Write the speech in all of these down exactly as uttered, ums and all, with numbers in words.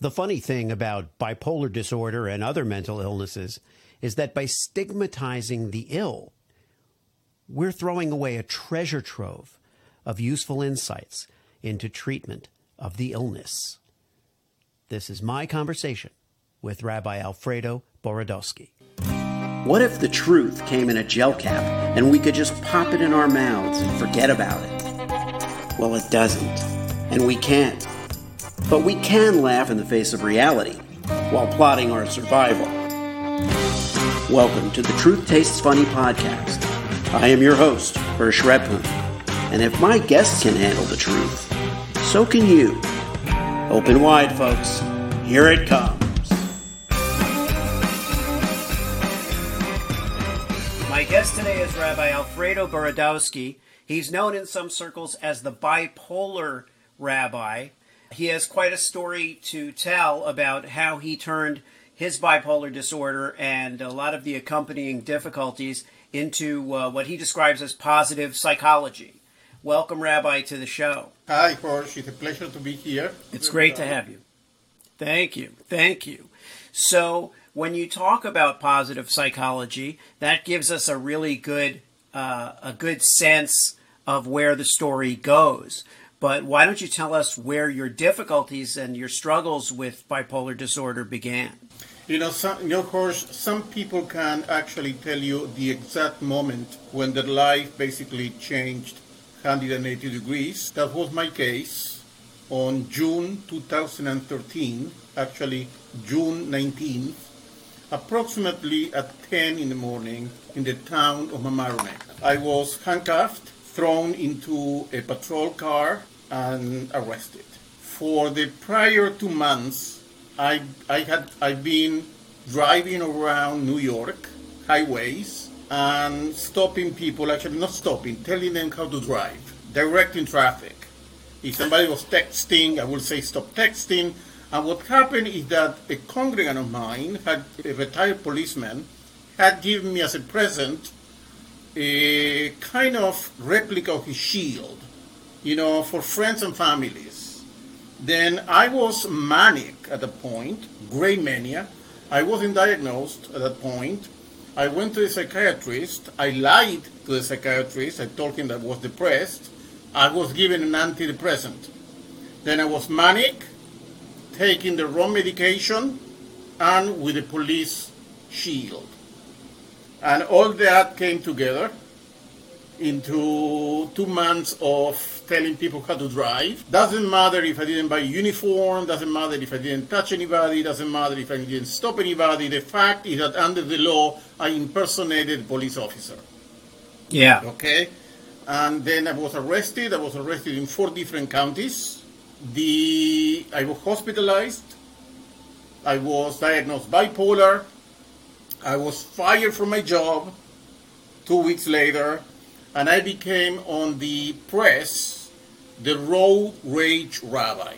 The funny thing about bipolar disorder and other mental illnesses is that by stigmatizing the ill, we're throwing away a treasure trove of useful insights into treatment of the illness. This is my conversation with Rabbi Alfredo Borodowski. What if the truth came in a gel cap and we could just pop it in our mouths and forget about it? Well, it doesn't, and we can't. But we can laugh in the face of reality while plotting our survival. Welcome to the Truth Tastes Funny podcast. I am your host, BershRebhund, and if my guests can handle the truth, so can you. Open wide, folks. Here it comes. My guest today is Rabbi Alfredo Borodowski. He's known in some circles as the Bipolar Rabbi. He has quite a story to tell about how he turned his bipolar disorder and a lot of the accompanying difficulties into uh, what he describes as positive psychology. Welcome, Rabbi, to the show. Hi, Boris. It's a pleasure to be here. It's great to have you. Thank you. Thank you. So when you talk about positive psychology, that gives us a really good, uh, a good sense of where the story goes. But why don't you tell us where your difficulties and your struggles with bipolar disorder began? You know, some, you know, Horsh, some people can actually tell you the exact moment when their life basically changed one hundred eighty degrees. That was my case on June twenty thirteen, actually June nineteenth, approximately at ten in the morning in the town of Mamaroneck. I was handcuffed, thrown into a patrol car, and arrested. For the prior two months, I I had I've been driving around New York highways and stopping people, actually not stopping, telling them how to drive, directing traffic. If somebody was texting, I would say stop texting. And what happened is that a congregant of mine, had a retired policeman, had given me as a present a kind of replica of his shield, you know, for friends and families. Then I was manic at that point, gray mania. I wasn't diagnosed at that point. I went to a psychiatrist. I lied to the psychiatrist. I told him that I was depressed. I was given an antidepressant. Then I was manic, taking the wrong medication, and with a police shield. And all that came together into two months of telling people how to drive. Doesn't matter if I didn't buy a uniform, doesn't matter if I didn't touch anybody, doesn't matter if I didn't stop anybody. The fact is that under the law, I impersonated a police officer. Yeah. Okay? And then I was arrested. I was arrested in four different counties. The I was hospitalized. I was diagnosed bipolar. I was fired from my job two weeks later. And I became, on the press, the Road Rage Rabbi.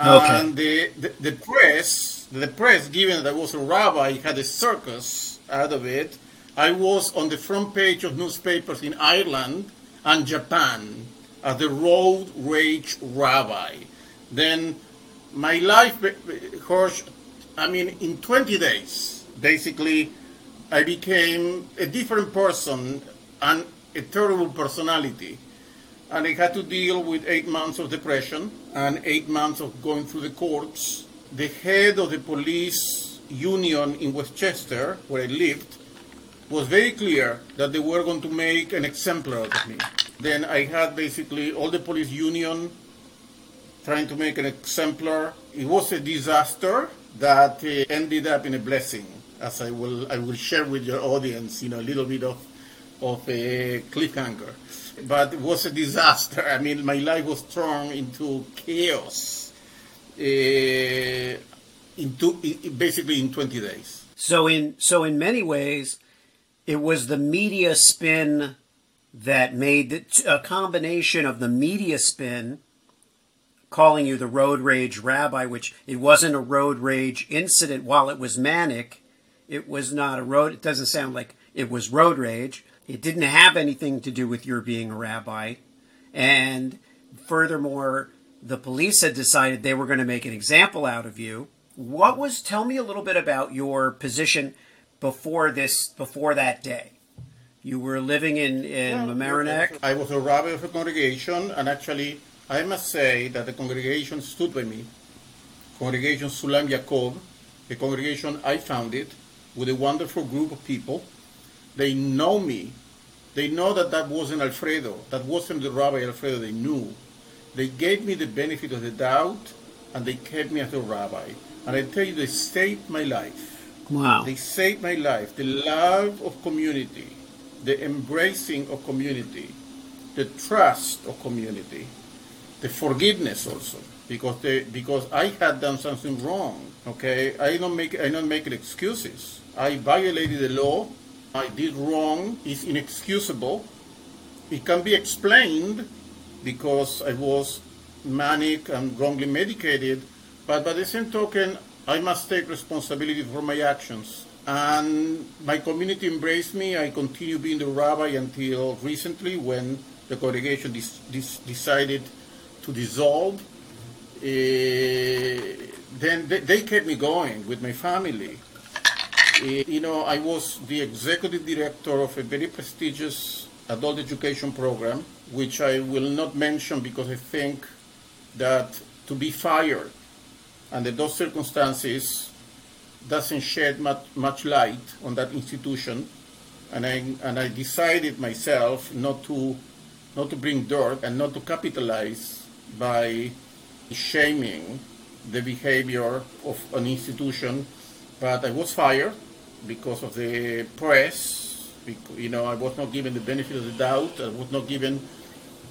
Okay. And the, the, the press, the press, given that I was a rabbi, had a circus out of it. I was on the front page of newspapers in Ireland and Japan as the Road Rage Rabbi. Then my life, Horsh, I mean, in twenty days, basically, I became a different person, and a terrible personality, and I had to deal with eight months of depression and eight months of going through the courts. The head of the police union in Westchester, where I lived, was very clear that they were going to make an exemplar out of me. Then I had basically all the police union trying to make an exemplar. It was a disaster that uh, ended up in a blessing, as I will I will share with your audience, you know, a little bit of of a cliffhanger. But it was a disaster. I mean, my life was thrown into chaos uh, into basically in twenty days. So in so in many ways, it was the media spin that made the, a combination of the media spin calling you the Road Rage Rabbi, which it wasn't a road rage incident while it was manic. It was not a road. It doesn't sound like it was road rage. It didn't have anything to do with your being a rabbi. And furthermore, the police had decided they were going to make an example out of you. What was, tell me a little bit about your position before this, before that day. You were living in, in Mamaroneck. I was a rabbi of a congregation, and actually, I must say that the congregation stood by me. Congregation Sulam Yaakov, a congregation I founded with a wonderful group of people. They know me. They know that that wasn't Alfredo. That wasn't the Rabbi Alfredo they knew. They gave me the benefit of the doubt, and they kept me as a rabbi. And I tell you, they saved my life. Wow. They saved my life. The love of community, the embracing of community, the trust of community, the forgiveness also, because they, because I had done something wrong. Okay, I don't make I don't make excuses. I violated the law. I did wrong. It's inexcusable. It can be explained because I was manic and wrongly medicated, but by the same token, I must take responsibility for my actions. And my community embraced me. I continued being the rabbi until recently, when the congregation dis- dis- decided to dissolve. Uh, then they, they kept me going with my family. You know, I was the executive director of a very prestigious adult education program, which I will not mention because I think that to be fired under those circumstances doesn't shed much, much light on that institution. And I and I decided myself not to not to bring dirt and not to capitalize by shaming the behavior of an institution. But I was fired because of the press. You know, I was not given the benefit of the doubt. I was not given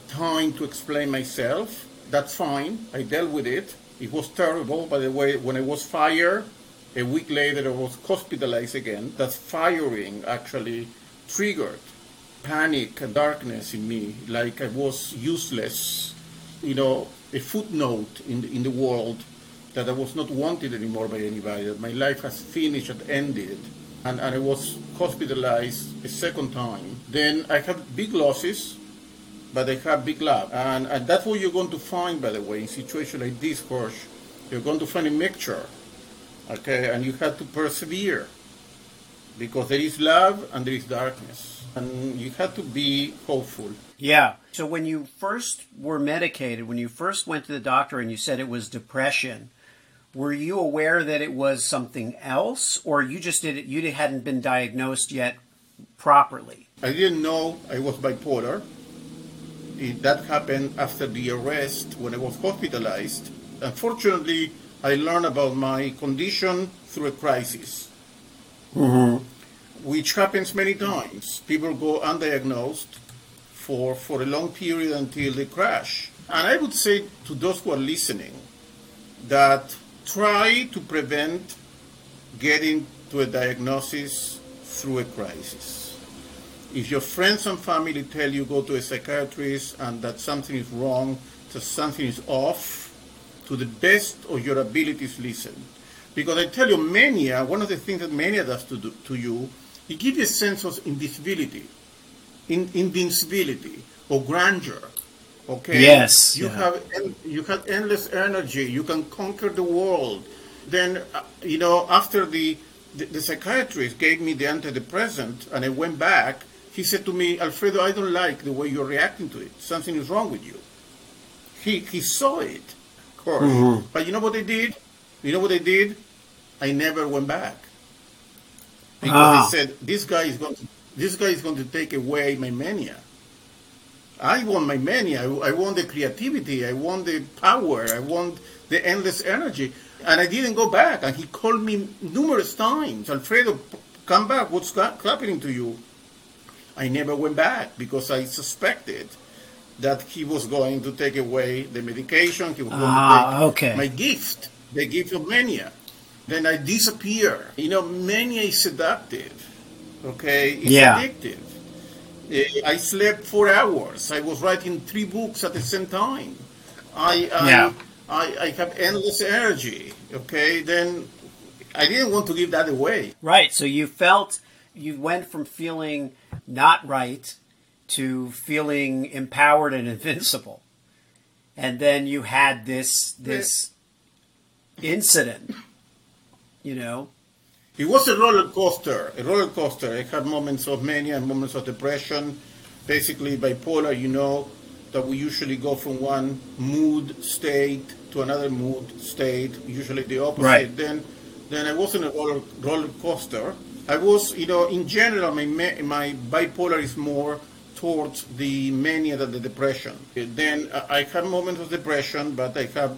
time to explain myself. That's fine. I dealt with it. It was terrible, by the way. When I was fired, a week later I was hospitalized again. That firing actually triggered panic and darkness in me, like I was useless. You know, a footnote in the, in the world, that I was not wanted anymore by anybody, that my life has finished and ended, and, and I was hospitalized a second time. Then I had big losses, but I had big love. And, and that's what you're going to find, by the way, in situations like this, Hirsch. You're going to find a mixture, okay? And you have to persevere, because there is love and there is darkness. And you have to be hopeful. Yeah. So when you first were medicated, when you first went to the doctor and you said it was depression, were you aware that it was something else, or you just did it, you hadn't been diagnosed yet properly? I didn't know I was bipolar. It, that happened after the arrest when I was hospitalized. Unfortunately, I learned about my condition through a crisis, mm-hmm. which happens many times. People go undiagnosed for, for a long period until they crash. And I would say to those who are listening that try to prevent getting to a diagnosis through a crisis. If your friends and family tell you go to a psychiatrist and that something is wrong, that something is off, to the best of your abilities, listen. Because I tell you, mania, one of the things that mania does to, do, to you, it gives you a sense of invincibility, in, invincibility or grandeur. Okay. Yes. You yeah. have you have endless energy. You can conquer the world. Then, you know, after the, the the psychiatrist gave me the antidepressant and I went back, he said to me, Alfredo, I don't like the way you're reacting to it. Something is wrong with you. He he saw it, of course. Mm-hmm. But you know what they did? You know what they did? I never went back because ah. they said this guy is going to, this guy is going to take away my mania. I want my mania, I, I want the creativity, I want the power, I want the endless energy. And I didn't go back, and he called me numerous times, Alfredo, come back, what's happening to you? I never went back, because I suspected that he was going to take away the medication, he was ah, going to take okay. my gift, the gift of mania. Then I disappear. You know, mania is seductive, okay? It's yeah. addictive. I slept four hours. I was writing three books at the same time. I I, yeah. I I have endless energy. Okay, then I didn't want to give that away. Right. So you felt you went from feeling not right to feeling empowered and invincible. And then you had this this incident, you know. It was a roller coaster, a roller coaster. I had moments of mania and moments of depression. Basically, bipolar, you know, that we usually go from one mood state to another mood state, usually the opposite. Right. Then then I wasn't a roller, roller coaster. I was, you know, in general, my my bipolar is more towards the mania than the depression. Then I have moments of depression, but I have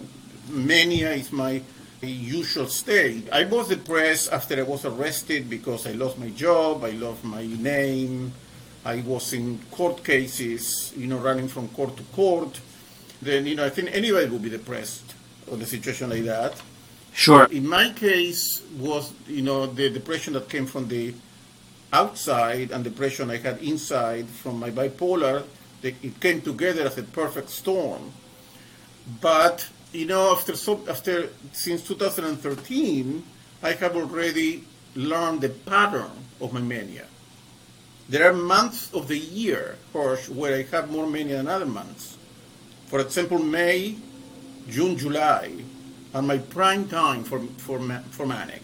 mania is my usual state. I was depressed after I was arrested because I lost my job, I lost my name, I was in court cases, you know, running from court to court. Then, you know, I think anybody would be depressed on a situation like that. Sure. In my case was, you know, the depression that came from the outside and depression I had inside from my bipolar, they, it came together as a perfect storm. But, you know, after so, after since two thousand thirteen, I have already learned the pattern of my mania. There are months of the year, Hirsch, where I have more mania than other months. For example, May, June, July are my prime time for for for manic,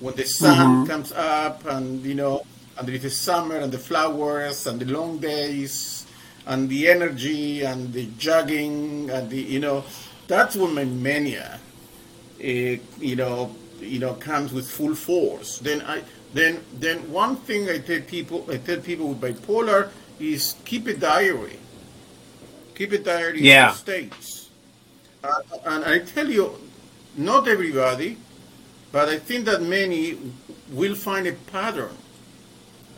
when the sun mm-hmm. comes up and you know, and there is the summer and the flowers and the long days and the energy and the jogging and the you know, that's when my mania, it, you know, you know, comes with full force. Then I then then one thing I tell people I tell people with bipolar is keep a diary. Keep a diary yeah. of states. Uh, and I tell you, not everybody, but I think that many will find a pattern.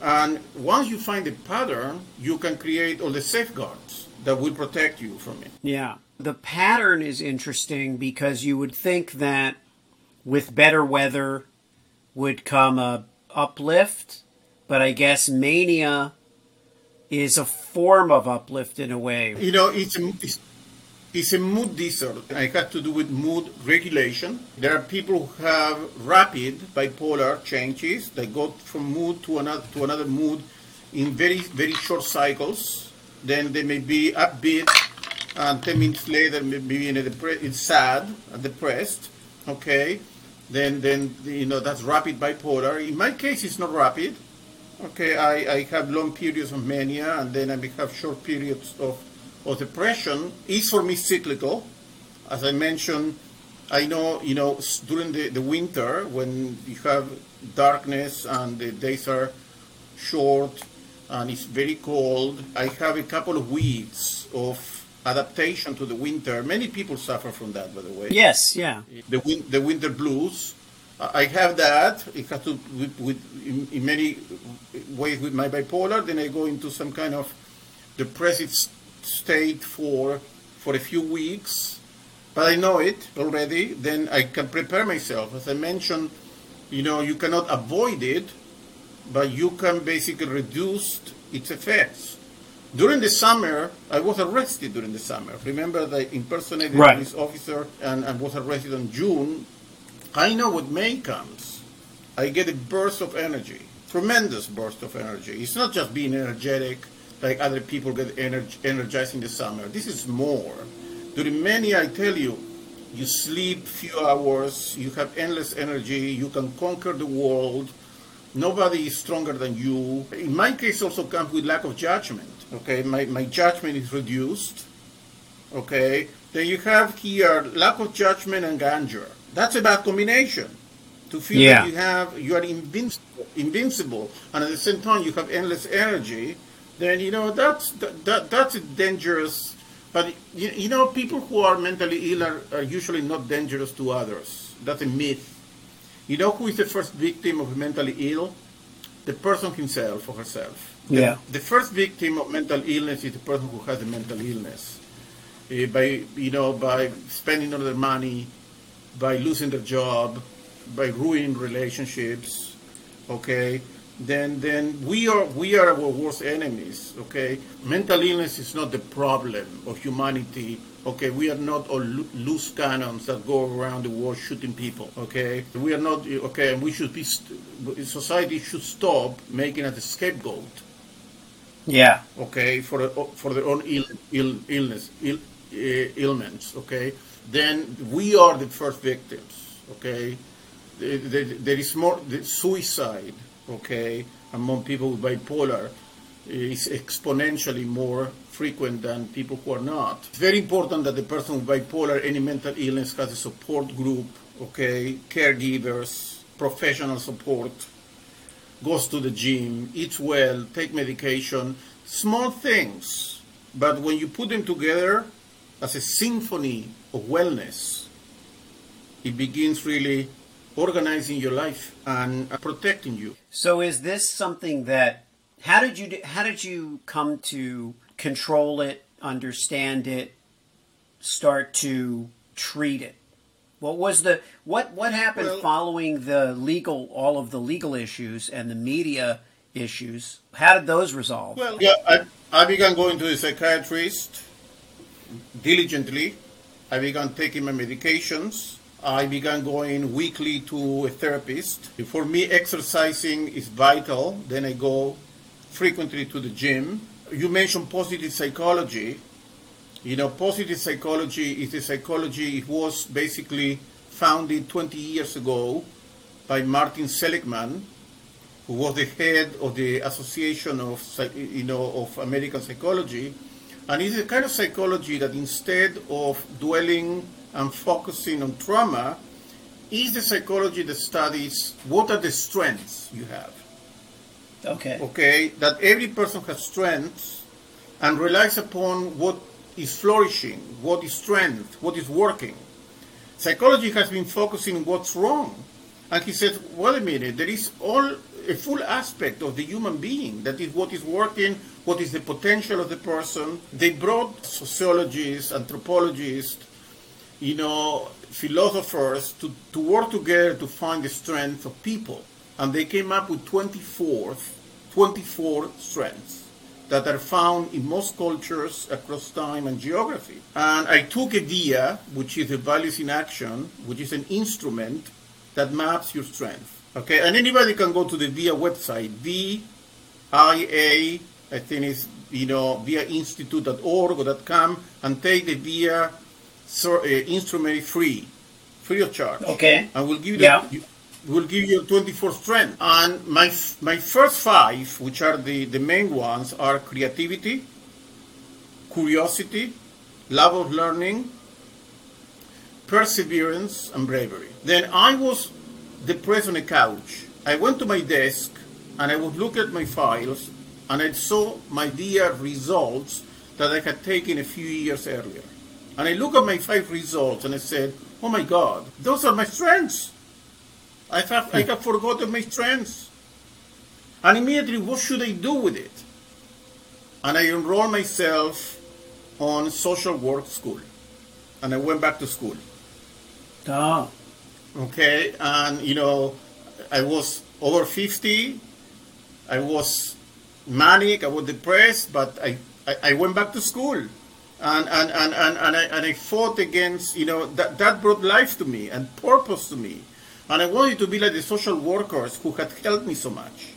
And once you find a pattern, you can create all the safeguards that will protect you from it. Yeah. The pattern is interesting because you would think that with better weather would come a uplift, but I guess mania is a form of uplift in a way. You know, it's a, it's, it's a mood disorder. It has to do with mood regulation. There are people who have rapid bipolar changes. They go from mood to another to another mood in very, very short cycles. Then they may be upbeat, and ten minutes later maybe in a depre- it's sad and depressed, okay? Then, then you know, that's rapid bipolar. In my case, it's not rapid. Okay, I, I have long periods of mania, and then I may have short periods of, of depression. It's for me cyclical. As I mentioned, I know, you know, during the, the winter, when you have darkness and the days are short and it's very cold, I have a couple of weeks of adaptation to the winter. Many people suffer from that, by the way. Yes, yeah. The, win- the winter blues. I have that. It has to with, with in, in many ways with my bipolar. Then I go into some kind of depressive state for for a few weeks, but I know it already. Then I can prepare myself. As I mentioned, you know, you cannot avoid it, but you can basically reduce its effects. During the summer, I was arrested during the summer. Remember, I impersonated a right. police officer and, and was arrested in June. I know when May comes, I get a burst of energy, tremendous burst of energy. It's not just being energetic, like other people get energ- energized in the summer. This is more. During many, I tell you, you sleep few hours, you have endless energy, you can conquer the world. Nobody is stronger than you. In my case, also comes with lack of judgment. Okay, my, my judgment is reduced. Okay, then you have here lack of judgment and grandeur. That's a bad combination. To feel yeah. that you have, you are invincible, invincible, and at the same time you have endless energy. Then you know that's that, that that's a dangerous. But you, you know, people who are mentally ill are, are usually not dangerous to others. That's a myth. You know who is the first victim of mentally ill? The person himself or herself. Yeah. The, the first victim of mental illness is the person who has a mental illness. Uh, by you know by spending all their money, by losing their job, by ruining relationships, okay, then then we are we are our worst enemies, okay? Mental illness is not the problem of humanity, okay? We are not all lo- loose cannons that go around the world shooting people, okay? We are not, okay, and we should be, st- society should stop making us a scapegoat. Yeah. Okay, for, for their own Ill, Ill, illness, Ill, uh, ailments, okay, then we are the first victims, okay? There is more the suicide, okay, among people with bipolar is exponentially more frequent than people who are not. It's very important that the person with bipolar, any mental illness, has a support group, okay, caregivers, professional support, goes to the gym, eats well, take medication, small things. But when you put them together as a symphony of wellness, it begins really organizing your life and protecting you. So is this something that, how did you, how did you come to control it, understand it, start to treat it? What was the, what, what happened well, following the legal, all of the legal issues and the media issues? How did those resolve? Well, yeah, I, I began going to a psychiatrist diligently. I began taking my medications. I began going weekly to a therapist. For me, exercising is vital. Then I go frequently to the gym. You mentioned positive psychology. You know, positive psychology is a psychology, it was basically founded twenty years ago by Martin Seligman, who was the head of the Association of, you know, of American Psychology. And it's a kind of psychology that instead of dwelling and focusing on trauma, is the psychology that studies what are the strengths you have. Okay. Okay, that every person has strengths and relies upon what is flourishing, what is strength, what is working. Psychology has been focusing on what's wrong. And he said, wait a minute, there is all a full aspect of the human being, that is what is working, what is the potential of the person. They brought sociologists, anthropologists, you know, philosophers to, to work together to find the strength of people. And they came up with twenty-four strengths that are found in most cultures across time and geography. And I took a V I A, which is a values in action, which is an instrument that maps your strength. Okay, and anybody can go to the V I A website, V I A, I think it's, you know, via institute dot org or .com, and take the V I A So, uh, instrument free, free of charge. Okay. And we'll give you, yeah. you we'll give you twenty-four strengths. And my my first five, which are the, the main ones, are creativity, curiosity, love of learning, perseverance, and bravery. Then I was depressed on a couch. I went to my desk and I would look at my files and I saw my V I A results that I had taken a few years earlier. And I look at my five results and I said, oh my God, those are my strengths. I have, I have forgotten my strengths. And immediately, what should I do with it? And I enrolled myself on social work school. And I went back to school. Oh. Okay, and you know, I was over fifty. I was manic, I was depressed, but I, I, I went back to school. And and, and, and, and, I, and I fought against, you know, that, that brought life to me and purpose to me. And I wanted to be like the social workers who had helped me so much.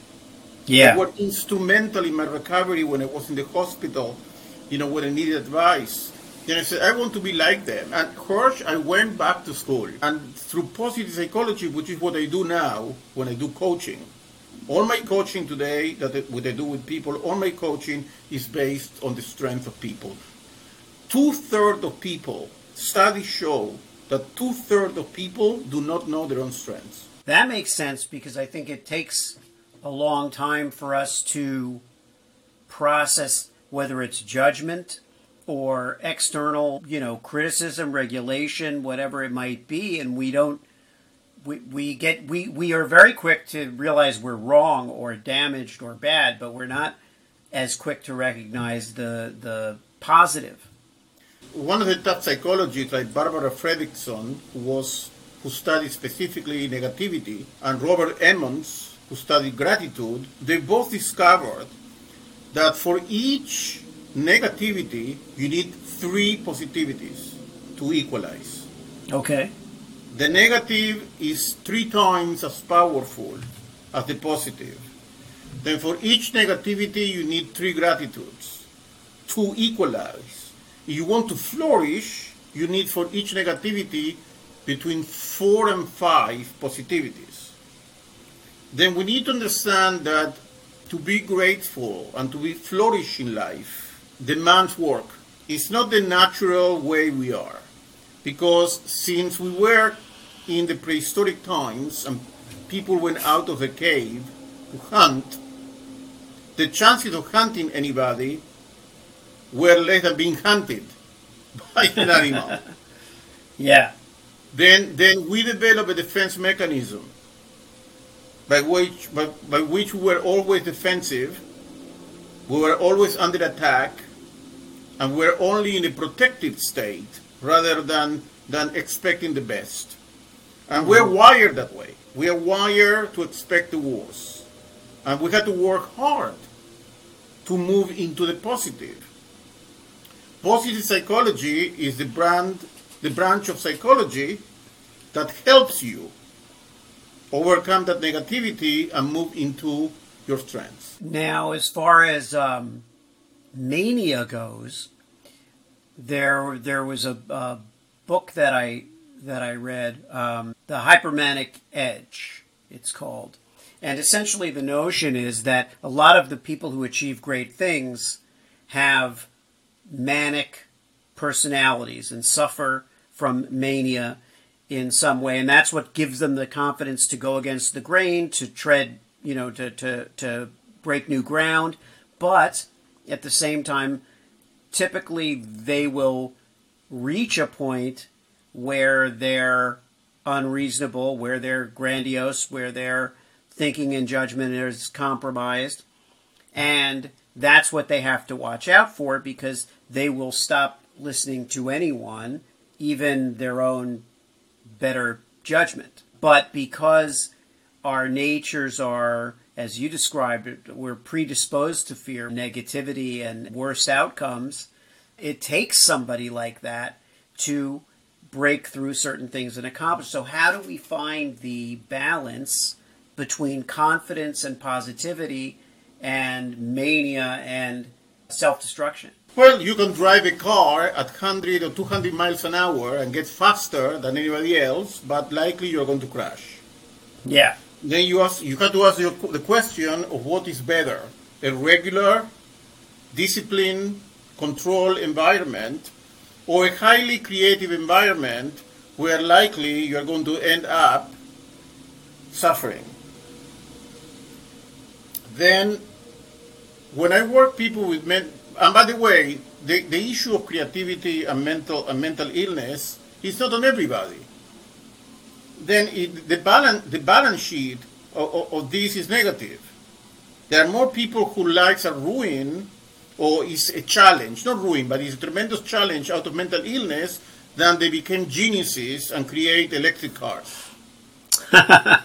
Yeah. They were instrumental in my recovery when I was in the hospital, you know, when I needed advice. Then I said, I want to be like them. And of course, I went back to school. And through positive psychology, which is what I do now when I do coaching, all my coaching today, that I, what I do with people, all my coaching is based on the strength of people. Two-thirds of people, studies show that two-thirds of people do not know their own strengths. That makes sense because I think it takes a long time for us to process whether it's judgment or external, you know, criticism, regulation, whatever it might be, and we don't, we, we get, we, we are very quick to realize we're wrong or damaged or bad, but we're not as quick to recognize the, the positive. One of the top psychologists, like Barbara Fredrickson, who was who studied specifically negativity, and Robert Emmons, who studied gratitude, they both discovered that for each negativity, you need three positivities to equalize. Okay. The negative is three times as powerful as the positive. Then for each negativity, you need three gratitudes to equalize. you want to flourish, you need for each negativity between four and five positivities. Then we need to understand that to be grateful and to be flourish in life demands work. It's not the natural way we are, because since we were in the prehistoric times and people went out of the cave to hunt, the chances of hunting anybody were less than being hunted by an animal. Yeah. Then, then we developed a defense mechanism by which, by, by which we were always defensive, we were always under attack, and we were only in a protective state rather than, than expecting the best. And we're wired that way. We are wired to expect the worst. And we had to work hard to move into the positive. Positive psychology is the brand, the branch of psychology that helps you overcome that negativity and move into your strengths. Now, as far as um, mania goes, there there was a, a book that I that I read, um, The Hypermanic Edge, it's called. And essentially the notion is that a lot of the people who achieve great things have manic personalities and suffer from mania in some way, and that's what gives them the confidence to go against the grain, to tread, you know, to to, to break new ground. But at the same time, typically they will reach a point where they're unreasonable, where they're grandiose, where their thinking and judgment is compromised, and that's what they have to watch out for, because they will stop listening to anyone, even their own better judgment. But because our natures are, as you described it, we're predisposed to fear, negativity, and worse outcomes, it takes somebody like that to break through certain things and accomplish. So how do we find the balance between confidence and positivity and mania and self-destruction? Well, you can drive a car at one hundred or two hundred miles an hour and get faster than anybody else, but likely you're going to crash. Yeah. Then you ask, you have to ask your, the question of what is better, a regular, disciplined, controlled environment or a highly creative environment where likely you're going to end up suffering. Then, when I work people with men, and by the way, the, the issue of creativity and mental and mental illness is not on everybody. Then it, the balance the balance sheet of, of, of this is negative. There are more people who lives are ruined, or is a challenge, not ruined, but is a tremendous challenge out of mental illness than they became geniuses and create electric cars.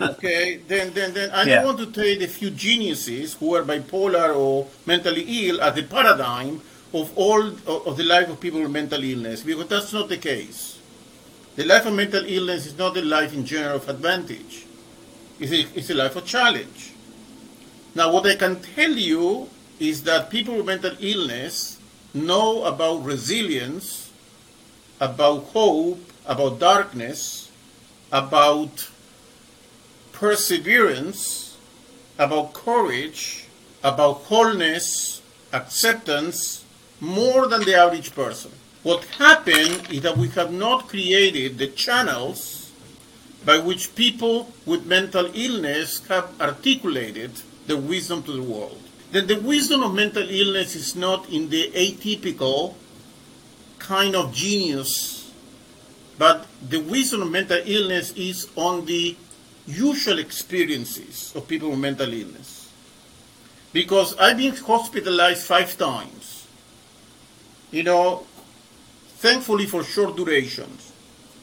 okay, then, then, then I yeah. don't want to take the few geniuses who are bipolar or mentally ill as the paradigm of all of the life of people with mental illness, because that's not the case. The life of mental illness is not a life in general of advantage. It's a, it's a life of challenge. Now, what I can tell you is that people with mental illness know about resilience, about hope, about darkness, about perseverance, about courage, about wholeness, acceptance, more than the average person. What happened is that we have not created the channels by which people with mental illness have articulated their wisdom to the world. Then the wisdom of mental illness is not in the atypical kind of genius, but the wisdom of mental illness is on the usual experiences of people with mental illness. Because I've been hospitalized five times, you know, thankfully for short durations,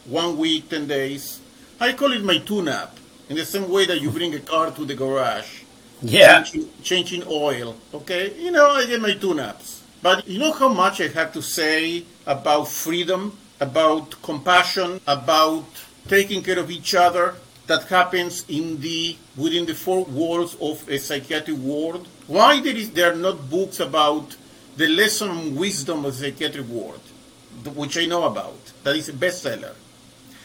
one week, ten days. I call it my tune-up, in the same way that you bring a car to the garage, yeah, changing, changing oil, okay? You know, I get my tune-ups. But you know how much I have to say about freedom, about compassion, about taking care of each other, that happens in the within the four walls of a psychiatric ward. Why there is there are not books about the lesson and wisdom of the psychiatric ward? which I know about, that is a bestseller.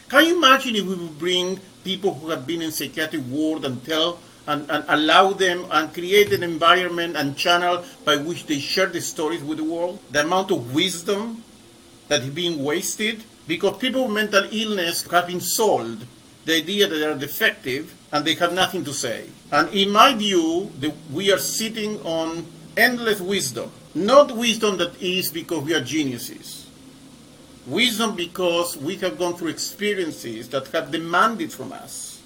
Can you imagine if we would bring people who have been in psychiatric ward and tell and, and allow them and create an environment and channel by which they share the stories with the world? The amount of wisdom that is being wasted because people with mental illness have been sold the idea that they are defective and they have nothing to say. And in my view, the, we are sitting on endless wisdom. Not wisdom that is because we are geniuses. Wisdom because we have gone through experiences that have demanded from us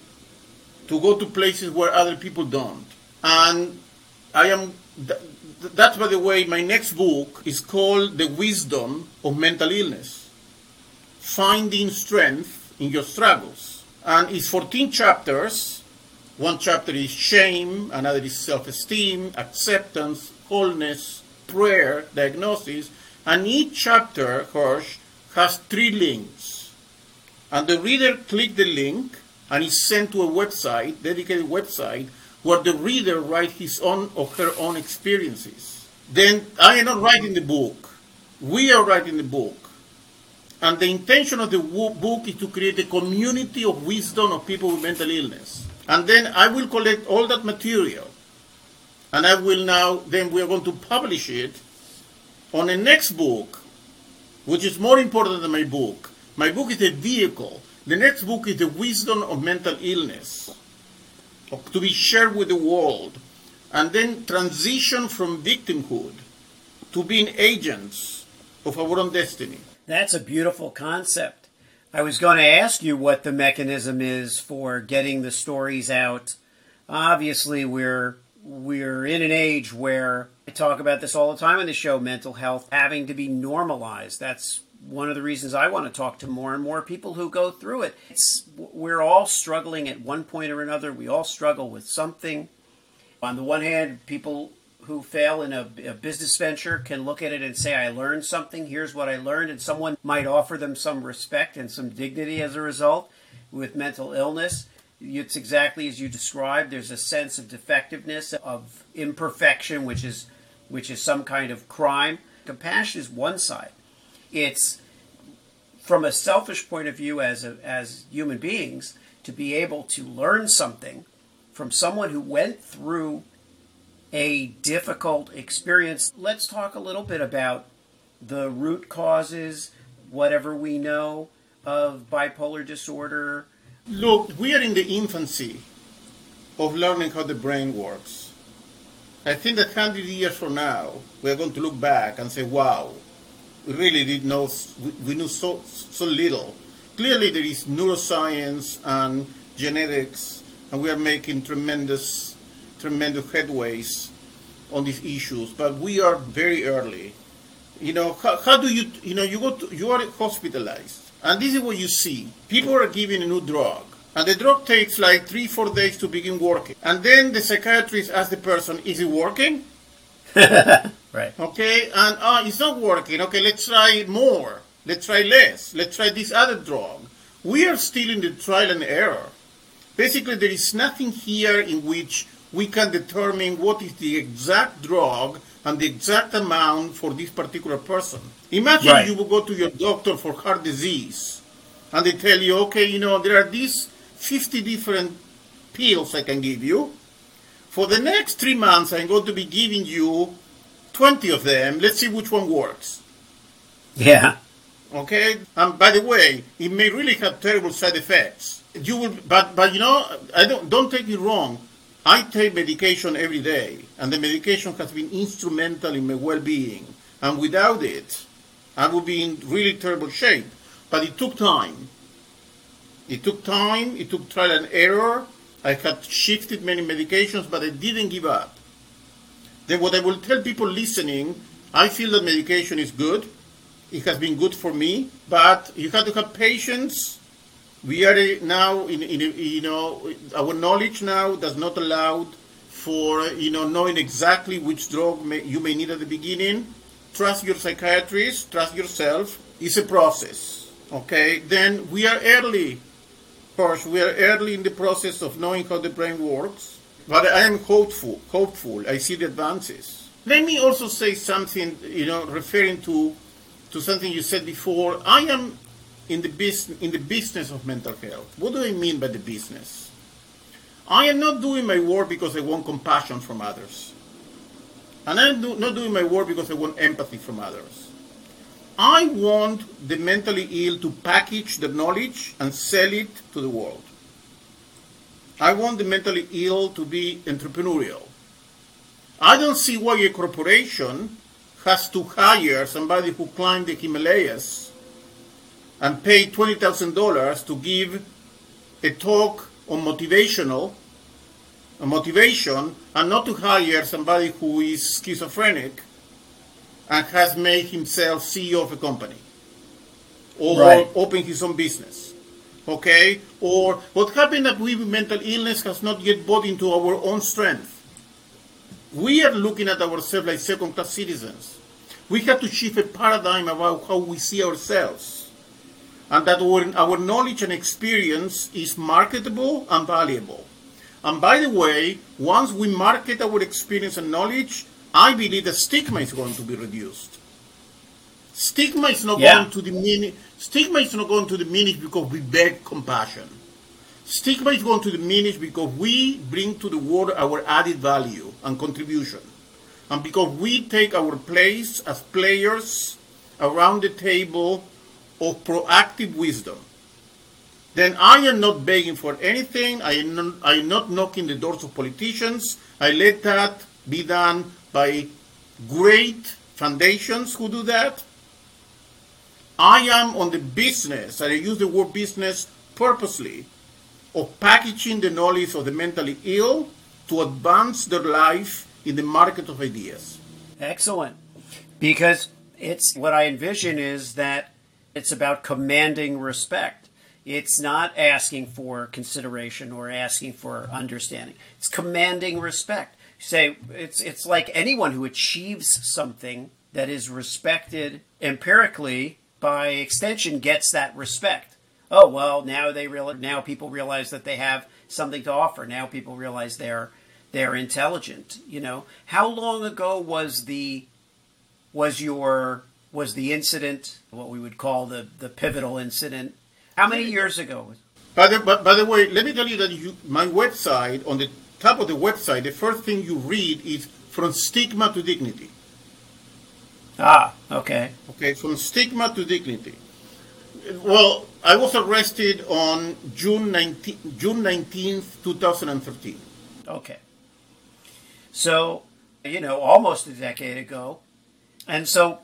to go to places where other people don't. And I am, th- that's by the way, my next book is called The Wisdom of Mental Illness. Finding Strength in Your Struggles. And it's fourteen chapters. One chapter is shame, another is self-esteem, acceptance, wholeness, prayer, diagnosis, and each chapter, Hirsch, has three links. And the reader clicks the link and is sent to a website, dedicated website, where the reader writes his own or her own experiences. Then I am not writing the book. We are writing the book. And the intention of the book is to create a community of wisdom of people with mental illness. And then I will collect all that material. And I will now, then we are going to publish it on the next book, which is more important than my book. My book is a vehicle. The next book is The Wisdom of Mental Illness, to be shared with the world, and then transition from victimhood to being agents of our own destiny. That's a beautiful concept. I was going to ask you what the mechanism is for getting the stories out. Obviously, we're... We're in an age where I talk about this all the time on the show, mental health having to be normalized. That's one of the reasons I want to talk to more and more people who go through it. It's, we're all struggling at one point or another. We all struggle with something. On the one hand, people who fail in a, a business venture can look at it and say, I learned something. Here's what I learned. And someone might offer them some respect and some dignity as a result. With mental illness, it's exactly as you described. There's a sense of defectiveness, of imperfection, which is which is some kind of crime. Compassion is one side. It's from a selfish point of view as a, as human beings to be able to learn something from someone who went through a difficult experience. Let's talk a little bit about the root causes, whatever we know of bipolar disorder. Look, we are in the infancy of learning how the brain works. I think that one hundred years from now, we are going to look back and say, wow, we really did know, we knew so, so little. Clearly there is neuroscience and genetics, and we are making tremendous, tremendous headways on these issues, but we are very early. You know, how, how do you, you know, you go to, you are hospitalized. And this is what you see. People are given a new drug. And the drug takes like three, four days to begin working. And then the psychiatrist asks the person, is it working? Right. Okay. And oh, it's not working. Okay, let's try more. Let's try less. Let's try this other drug. We are still in the trial and error. Basically, there is nothing here in which we can determine what is the exact drug and the exact amount for this particular person. Imagine right. You will go to your doctor for heart disease, and they tell you, okay, you know, there are these fifty different pills I can give you. For the next three months, I'm going to be giving you twenty of them. Let's see which one works. Yeah. Okay? And by the way, it may really have terrible side effects. You will, but, but you know, I don't, don't take me wrong. I take medication every day, and the medication has been instrumental in my well-being. And without it, I would be in really terrible shape. But it took time. It took time. It took trial and error. I had shifted many medications, but I didn't give up. Then what I will tell people listening, I feel that medication is good. It has been good for me. But you have to have patience. We are now, in, in you know, our knowledge now does not allow for, you know, knowing exactly which drug may, you may need at the beginning. Trust your psychiatrist, trust yourself. It's a process, okay? Then we are early, first, we are early in the process of knowing how the brain works, but I am hopeful, hopeful. I see the advances. Let me also say something, you know, referring to to something you said before. I am in the business in the business of mental health. What do I mean by the business? I am not doing my work because I want compassion from others. And I'm do, not doing my work because I want empathy from others. I want the mentally ill to package the knowledge and sell it to the world. I want the mentally ill to be entrepreneurial. I don't see why a corporation has to hire somebody who climbed the Himalayas and pay twenty thousand dollars to give a talk on motivational, on motivation, and not to hire somebody who is schizophrenic and has made himself C E O of a company or right. open his own business, okay? Or what happened that we with mental illness has not yet bought into our own strength. We are looking at ourselves like second-class citizens. We have to shift a paradigm about how we see ourselves, and that our, our knowledge and experience is marketable and valuable. And by the way, once we market our experience and knowledge, I believe the stigma is going to be reduced. Stigma is not yeah. going to diminish. Stigma is not going to diminish because we beg compassion. Stigma is going to diminish because we bring to the world our added value and contribution, and because we take our place as players around the table of proactive wisdom. Then I am not begging for anything. I am not, I am not knocking the doors of politicians. I let that be done by great foundations who do that. I am on the business, and I use the word business purposely, of packaging the knowledge of the mentally ill to advance their life in the market of ideas. Excellent. Because it's what I envision is that it's about commanding respect. It's not asking for consideration or asking for understanding. It's commanding respect. Say it's it's like anyone who achieves something that is respected empirically, by extension, gets that respect. Oh, well, now they real now people realize that they have something to offer. Now people realize they're they're intelligent, you know. How long ago was the was your was the incident, what we would call the the pivotal incident? How many years ago? By the by, by the way, let me tell you that you, my website, on the top of the website, the first thing you read is From Stigma to Dignity. Ah, okay. Okay, From Stigma to Dignity. Well, I was arrested on June nineteenth, two thousand thirteen. Okay. So, you know, almost a decade ago. And so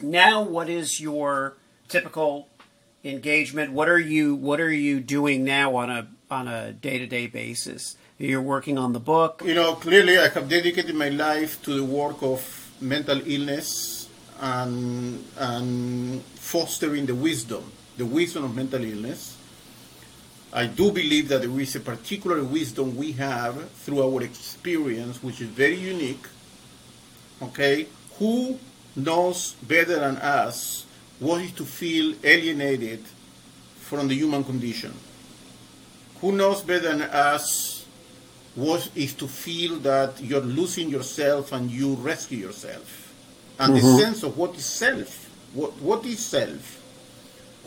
now what is your typical engagement? What are you what are you doing now on a on a day-to-day basis? You're working on the book. You know, clearly I have dedicated my life to the work of mental illness and and fostering the wisdom, the wisdom of mental illness. I do believe that there is a particular wisdom we have through our experience, which is very unique. Okay? Who knows better than us what is to feel alienated from the human condition? Who knows better than us what is to feel that you're losing yourself and you rescue yourself? And mm-hmm. the sense of what is self. What what is self?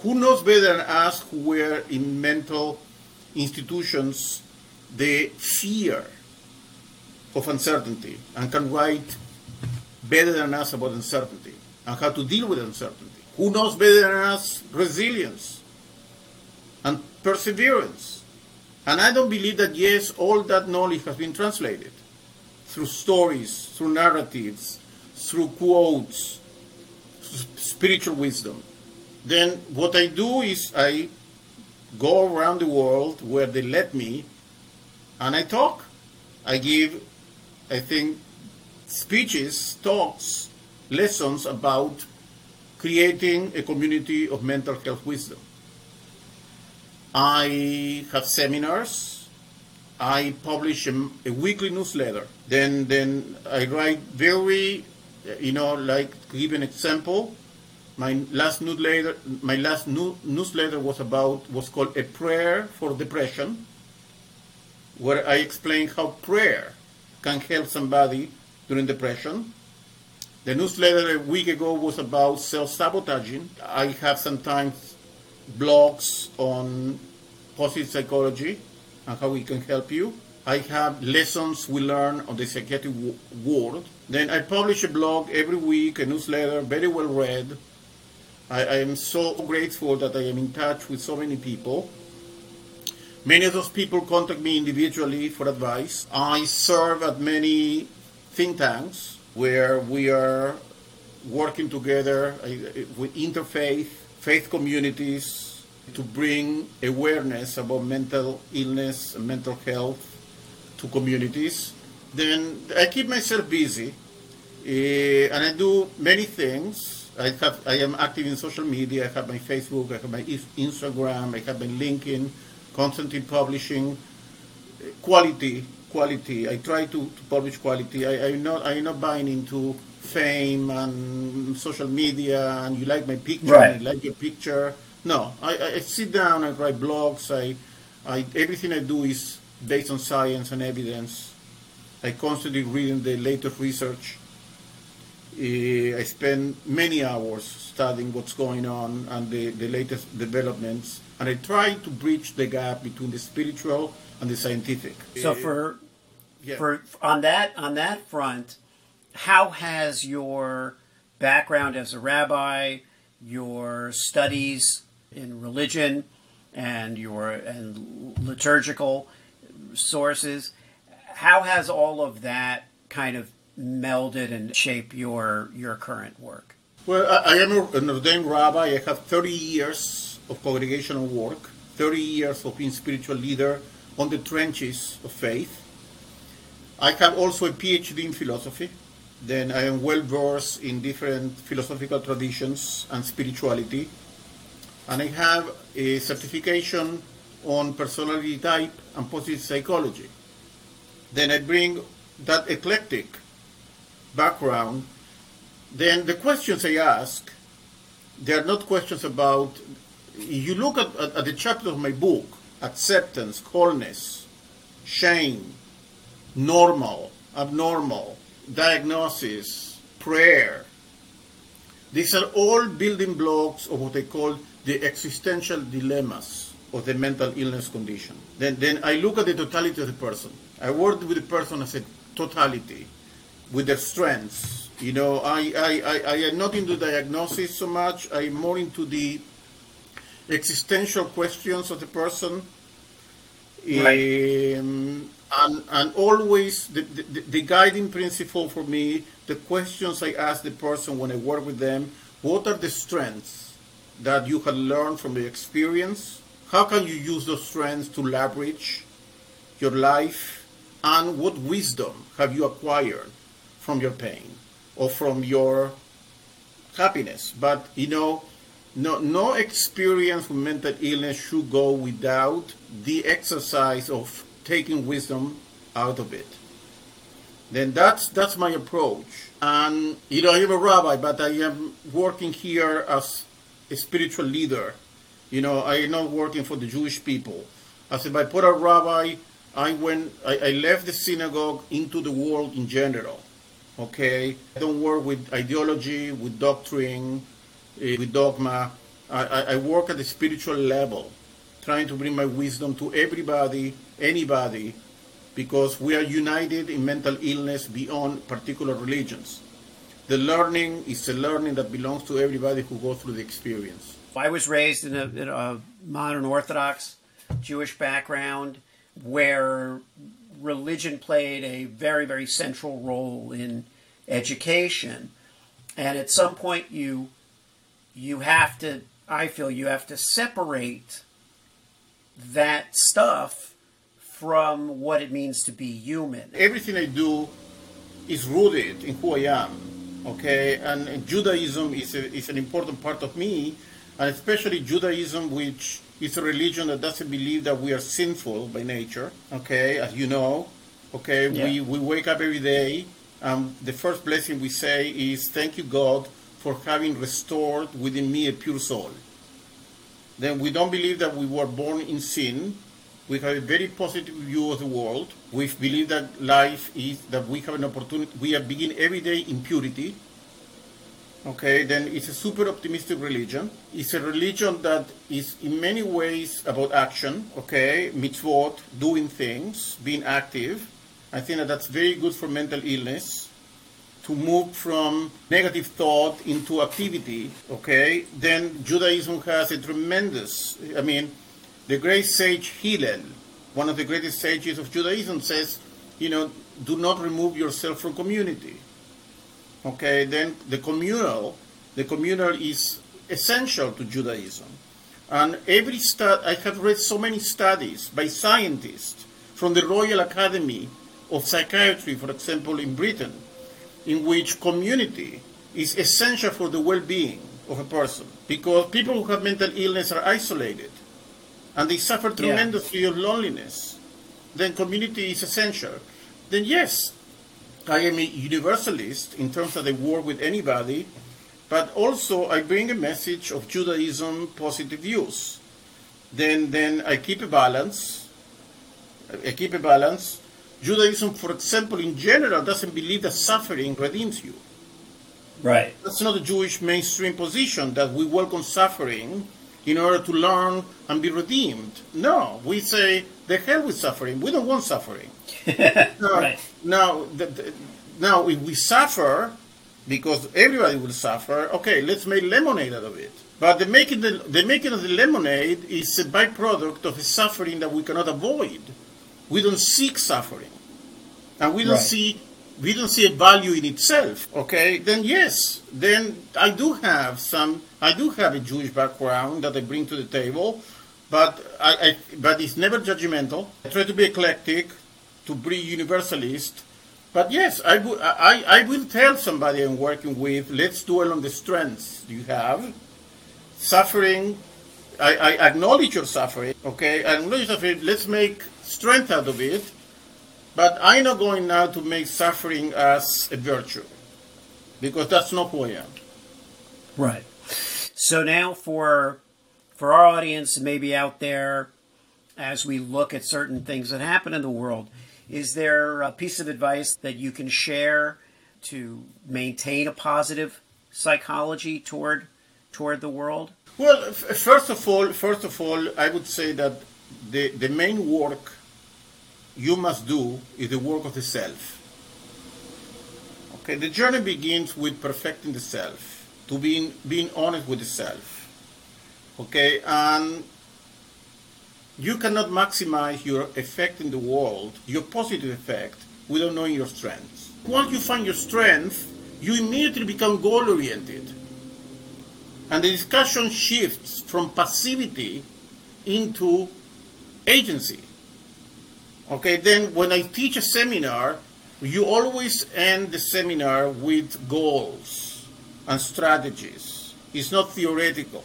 Who knows better than us who were in mental institutions the fear of uncertainty and can write better than us about uncertainty and how to deal with uncertainty? Who knows better than us resilience and perseverance? And I don't believe that, yes, all that knowledge has been translated through stories, through narratives, through quotes, spiritual wisdom. Then what I do is I go around the world where they let me, and I talk. I give, I think, speeches, talks, lessons about creating a community of mental health wisdom. I have seminars. I publish a, a weekly newsletter. Then, then I write very, you know, like to give an example. My last newsletter, my last new, newsletter was about was called A Prayer for Depression, where I explain how prayer can help somebody during depression. The newsletter a week ago was about self-sabotaging. I have sometimes blogs on positive psychology and how we can help you. I have lessons we learn on the psychiatric world. Then I publish a blog every week, a newsletter, very well read. I, I am so grateful that I am in touch with so many people. Many of those people contact me individually for advice. I serve at many think tanks where we are working together with interfaith, faith communities to bring awareness about mental illness and mental health to communities. Then I keep myself busy, uh, and I do many things. I have, I am active in social media. I have my Facebook, I have my Instagram, I have my LinkedIn, constantly publishing quality, quality. I try to, to publish quality. I, I'm not, I'm not buying into fame and social media and you like my picture, right. And I like your picture. No, I, I sit down and write blogs. I, I, everything I do is based on science and evidence. I constantly reading the latest research. Uh, I spend many hours studying what's going on and the, the latest developments, and I try to bridge the gap between the spiritual and the scientific. So, for yeah. for on that on that front, how has your background as a rabbi, your studies in religion, and your and liturgical sources, how has all of that kind of melded and shaped your your current work? Well, I, I am an ordained rabbi. I have thirty years of congregational work, thirty years of being spiritual leader on the trenches of faith. I have also a P H D in philosophy. Then I am well versed in different philosophical traditions and spirituality. And I have a certification on personality type and positive psychology. Then I bring that eclectic background. Then the questions I ask, they are not questions about, you look at, at, at the chapter of my book, acceptance, wholeness, shame, normal, abnormal, diagnosis, prayer. These are all building blocks of what they call the existential dilemmas of the mental illness condition. Then, then I look at the totality of the person. I work with the person as a totality, with their strengths. You know, I, I, I, I am not into diagnosis so much. I'm more into the existential questions of the person. Right. Um, and, and always the, the, the guiding principle for me, the questions I ask the person when I work with them, what are the strengths that you have learned from the experience? How can you use those strengths to leverage your life? And what wisdom have you acquired from your pain or from your happiness? But, you know, no, no experience with mental illness should go without the exercise of taking wisdom out of it. Then that's that's my approach. And, you know, I am a rabbi, but I am working here as a spiritual leader. You know, I am not working for the Jewish people. As a bipolar rabbi, I went. I, I left the synagogue into the world in general. Okay, I don't work with ideology, with doctrine, uh, with dogma. I, I, I work at the spiritual level, trying to bring my wisdom to everybody, anybody, because we are united in mental illness beyond particular religions. The learning is a learning that belongs to everybody who goes through the experience. I was raised in a, in a modern Orthodox Jewish background, where religion played a very, very central role in education. And at some point you you have to, I feel you have to separate that stuff from what it means to be human. Everything I do is rooted in who I am, okay? And, and Judaism is, a, is an important part of me, and especially Judaism, which it's a religion that doesn't believe that we are sinful by nature, okay, as you know. Okay, yeah. we, we wake up every day, and the first blessing we say is, thank you, God, for having restored within me a pure soul. Then we don't believe that we were born in sin. We have a very positive view of the world. We believe that life is, that we have an opportunity, we are beginning every day in purity, okay, then it's a super optimistic religion. It's a religion that is in many ways about action, okay, mitzvot, doing things, being active. I think that that's very good for mental illness, to move from negative thought into activity, okay? Then Judaism has a tremendous, I mean, the great sage Hillel, one of the greatest sages of Judaism, says, you know, do not remove yourself from community, okay? Then the communal, the communal is essential to Judaism. And every stud, I have read so many studies by scientists from the Royal Academy of Psychiatry, for example, in Britain, in which community is essential for the well-being of a person, because people who have mental illness are isolated and they suffer tremendously yeah. of loneliness. Then community is essential. Then yes, I am a universalist in terms of the war with anybody, but also I bring a message of Judaism positive views. Then, then I keep a balance, I keep a balance. Judaism, for example, in general, doesn't believe that suffering redeems you. Right. That's not a Jewish mainstream position, that we welcome suffering in order to learn and be redeemed. No, we say, the hell with suffering. We don't want suffering. now, right. now, the, the, now, if we suffer, because everybody will suffer, okay, let's make lemonade out of it. But the making, the, the making of the lemonade is a byproduct of a suffering that we cannot avoid. We don't seek suffering, and we don't right. see we don't see a value in itself. Okay, then yes, then I do have some. I do have a Jewish background that I bring to the table, but I, I but it's never judgmental. I try to be eclectic, to be universalist. But yes, I will. I, I will tell somebody I'm working with, let's dwell on the strengths you have. Suffering, I, I acknowledge your suffering. Okay, I acknowledge suffering. Let's make strength out of it, but I'm not going now to make suffering as a virtue, because that's not who I am. Right. So now for for our audience, maybe out there, as we look at certain things that happen in the world, is there a piece of advice that you can share to maintain a positive psychology toward toward the world? Well, f- first of all, first of all, I would say that the the main work you must do is the work of the self. Okay, the journey begins with perfecting the self, to being being honest with the self. Okay, and you cannot maximize your effect in the world, your positive effect, without knowing your strengths. Once you find your strength, you immediately become goal-oriented. And the discussion shifts from passivity into agency. Okay, then when I teach a seminar, you always end the seminar with goals and strategies. It's not theoretical.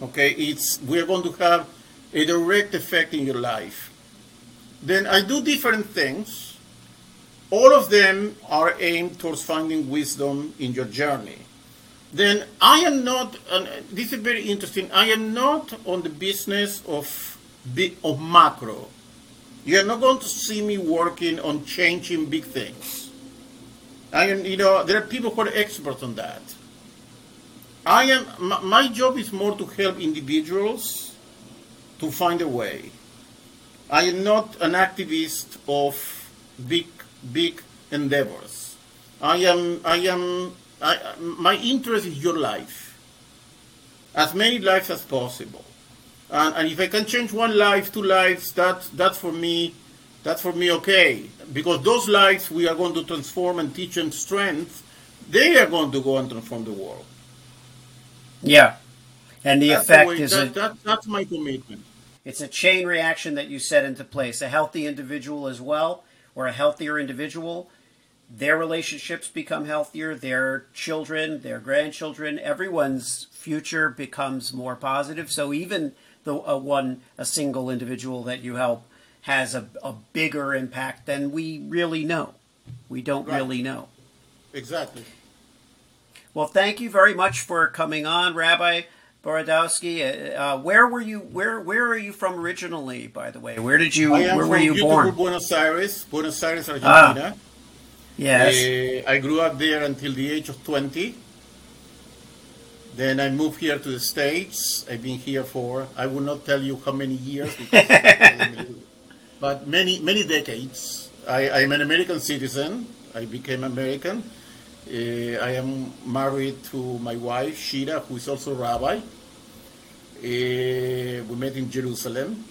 Okay, it's we're going to have a direct effect in your life. Then I do different things. All of them are aimed towards finding wisdom in your journey. Then I am not, and this is very interesting, I am not on the business of Big, of macro. You're not going to see me working on changing big things. I am, you know, there are people who are experts on that. I am, my, my job is more to help individuals to find a way. I am not an activist of big, big endeavors. I am, I am, I, my interest is your life. As many lives as possible. And, and if I can change one life, two lives, that that's for me, that's for me okay. Because those lives we are going to transform and teach them strength. They are going to go and transform the world. Yeah, and the that's effect the way, is that, a, that, that's my commitment. It's a chain reaction that you set into place. A healthy individual as well, or a healthier individual, their relationships become healthier. Their children, their grandchildren, everyone's future becomes more positive. So even the a one a single individual that you help has a, a bigger impact than we really know. We don't right. really know. Exactly. Well, thank you very much for coming on, Rabbi Borodowski. Uh, where were you? Where Where are you from originally? By the way, where did you? I am where from were you beautiful born? Buenos Aires, Buenos Aires, Argentina. Ah, yes. Uh, I grew up there until the age of twenty. Then I moved here to the States. I've been here for, I will not tell you how many years, because, but many, many decades. I, I'm an American citizen. I became American. Uh, I am married to my wife, Shira, who is also rabbi. Uh, we met in Jerusalem.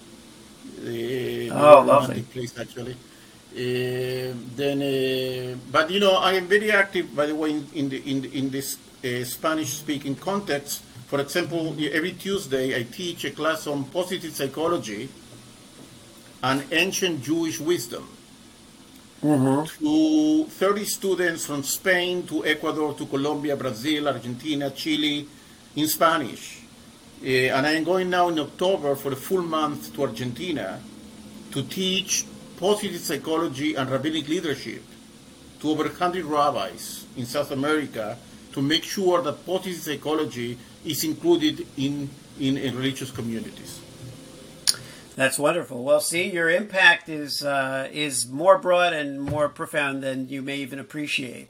Uh, oh, lovely place, actually. Uh, then, uh, but you know, I am very active, by the way, in, in the in in this. Uh, Spanish-speaking context. For example, every Tuesday I teach a class on positive psychology and ancient Jewish wisdom mm-hmm. to thirty students from Spain to Ecuador to Colombia, Brazil, Argentina, Chile in Spanish. Uh, and I'm going now in October for a full month to Argentina to teach positive psychology and rabbinic leadership to over one hundred rabbis in South America, to make sure that positive psychology is included in, in, in religious communities. That's wonderful. Well, see, your impact is uh, is more broad and more profound than you may even appreciate.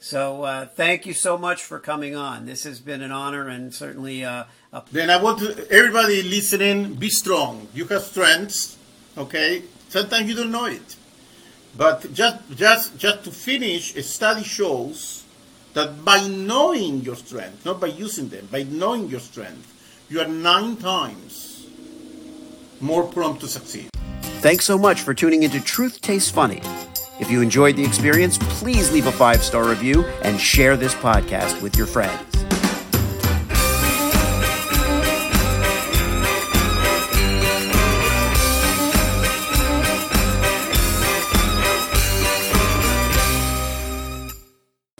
So uh, thank you so much for coming on. This has been an honor and certainly uh, a... Then I want to, everybody listening, be strong. You have strengths, okay? Sometimes you don't know it. But just just just to finish, a study shows that by knowing your strength, not by using them, by knowing your strength, you are nine times more prompt to succeed. Thanks so much for tuning into Truth Tastes Funny. If you enjoyed the experience, please leave a five-star review and share this podcast with your friends.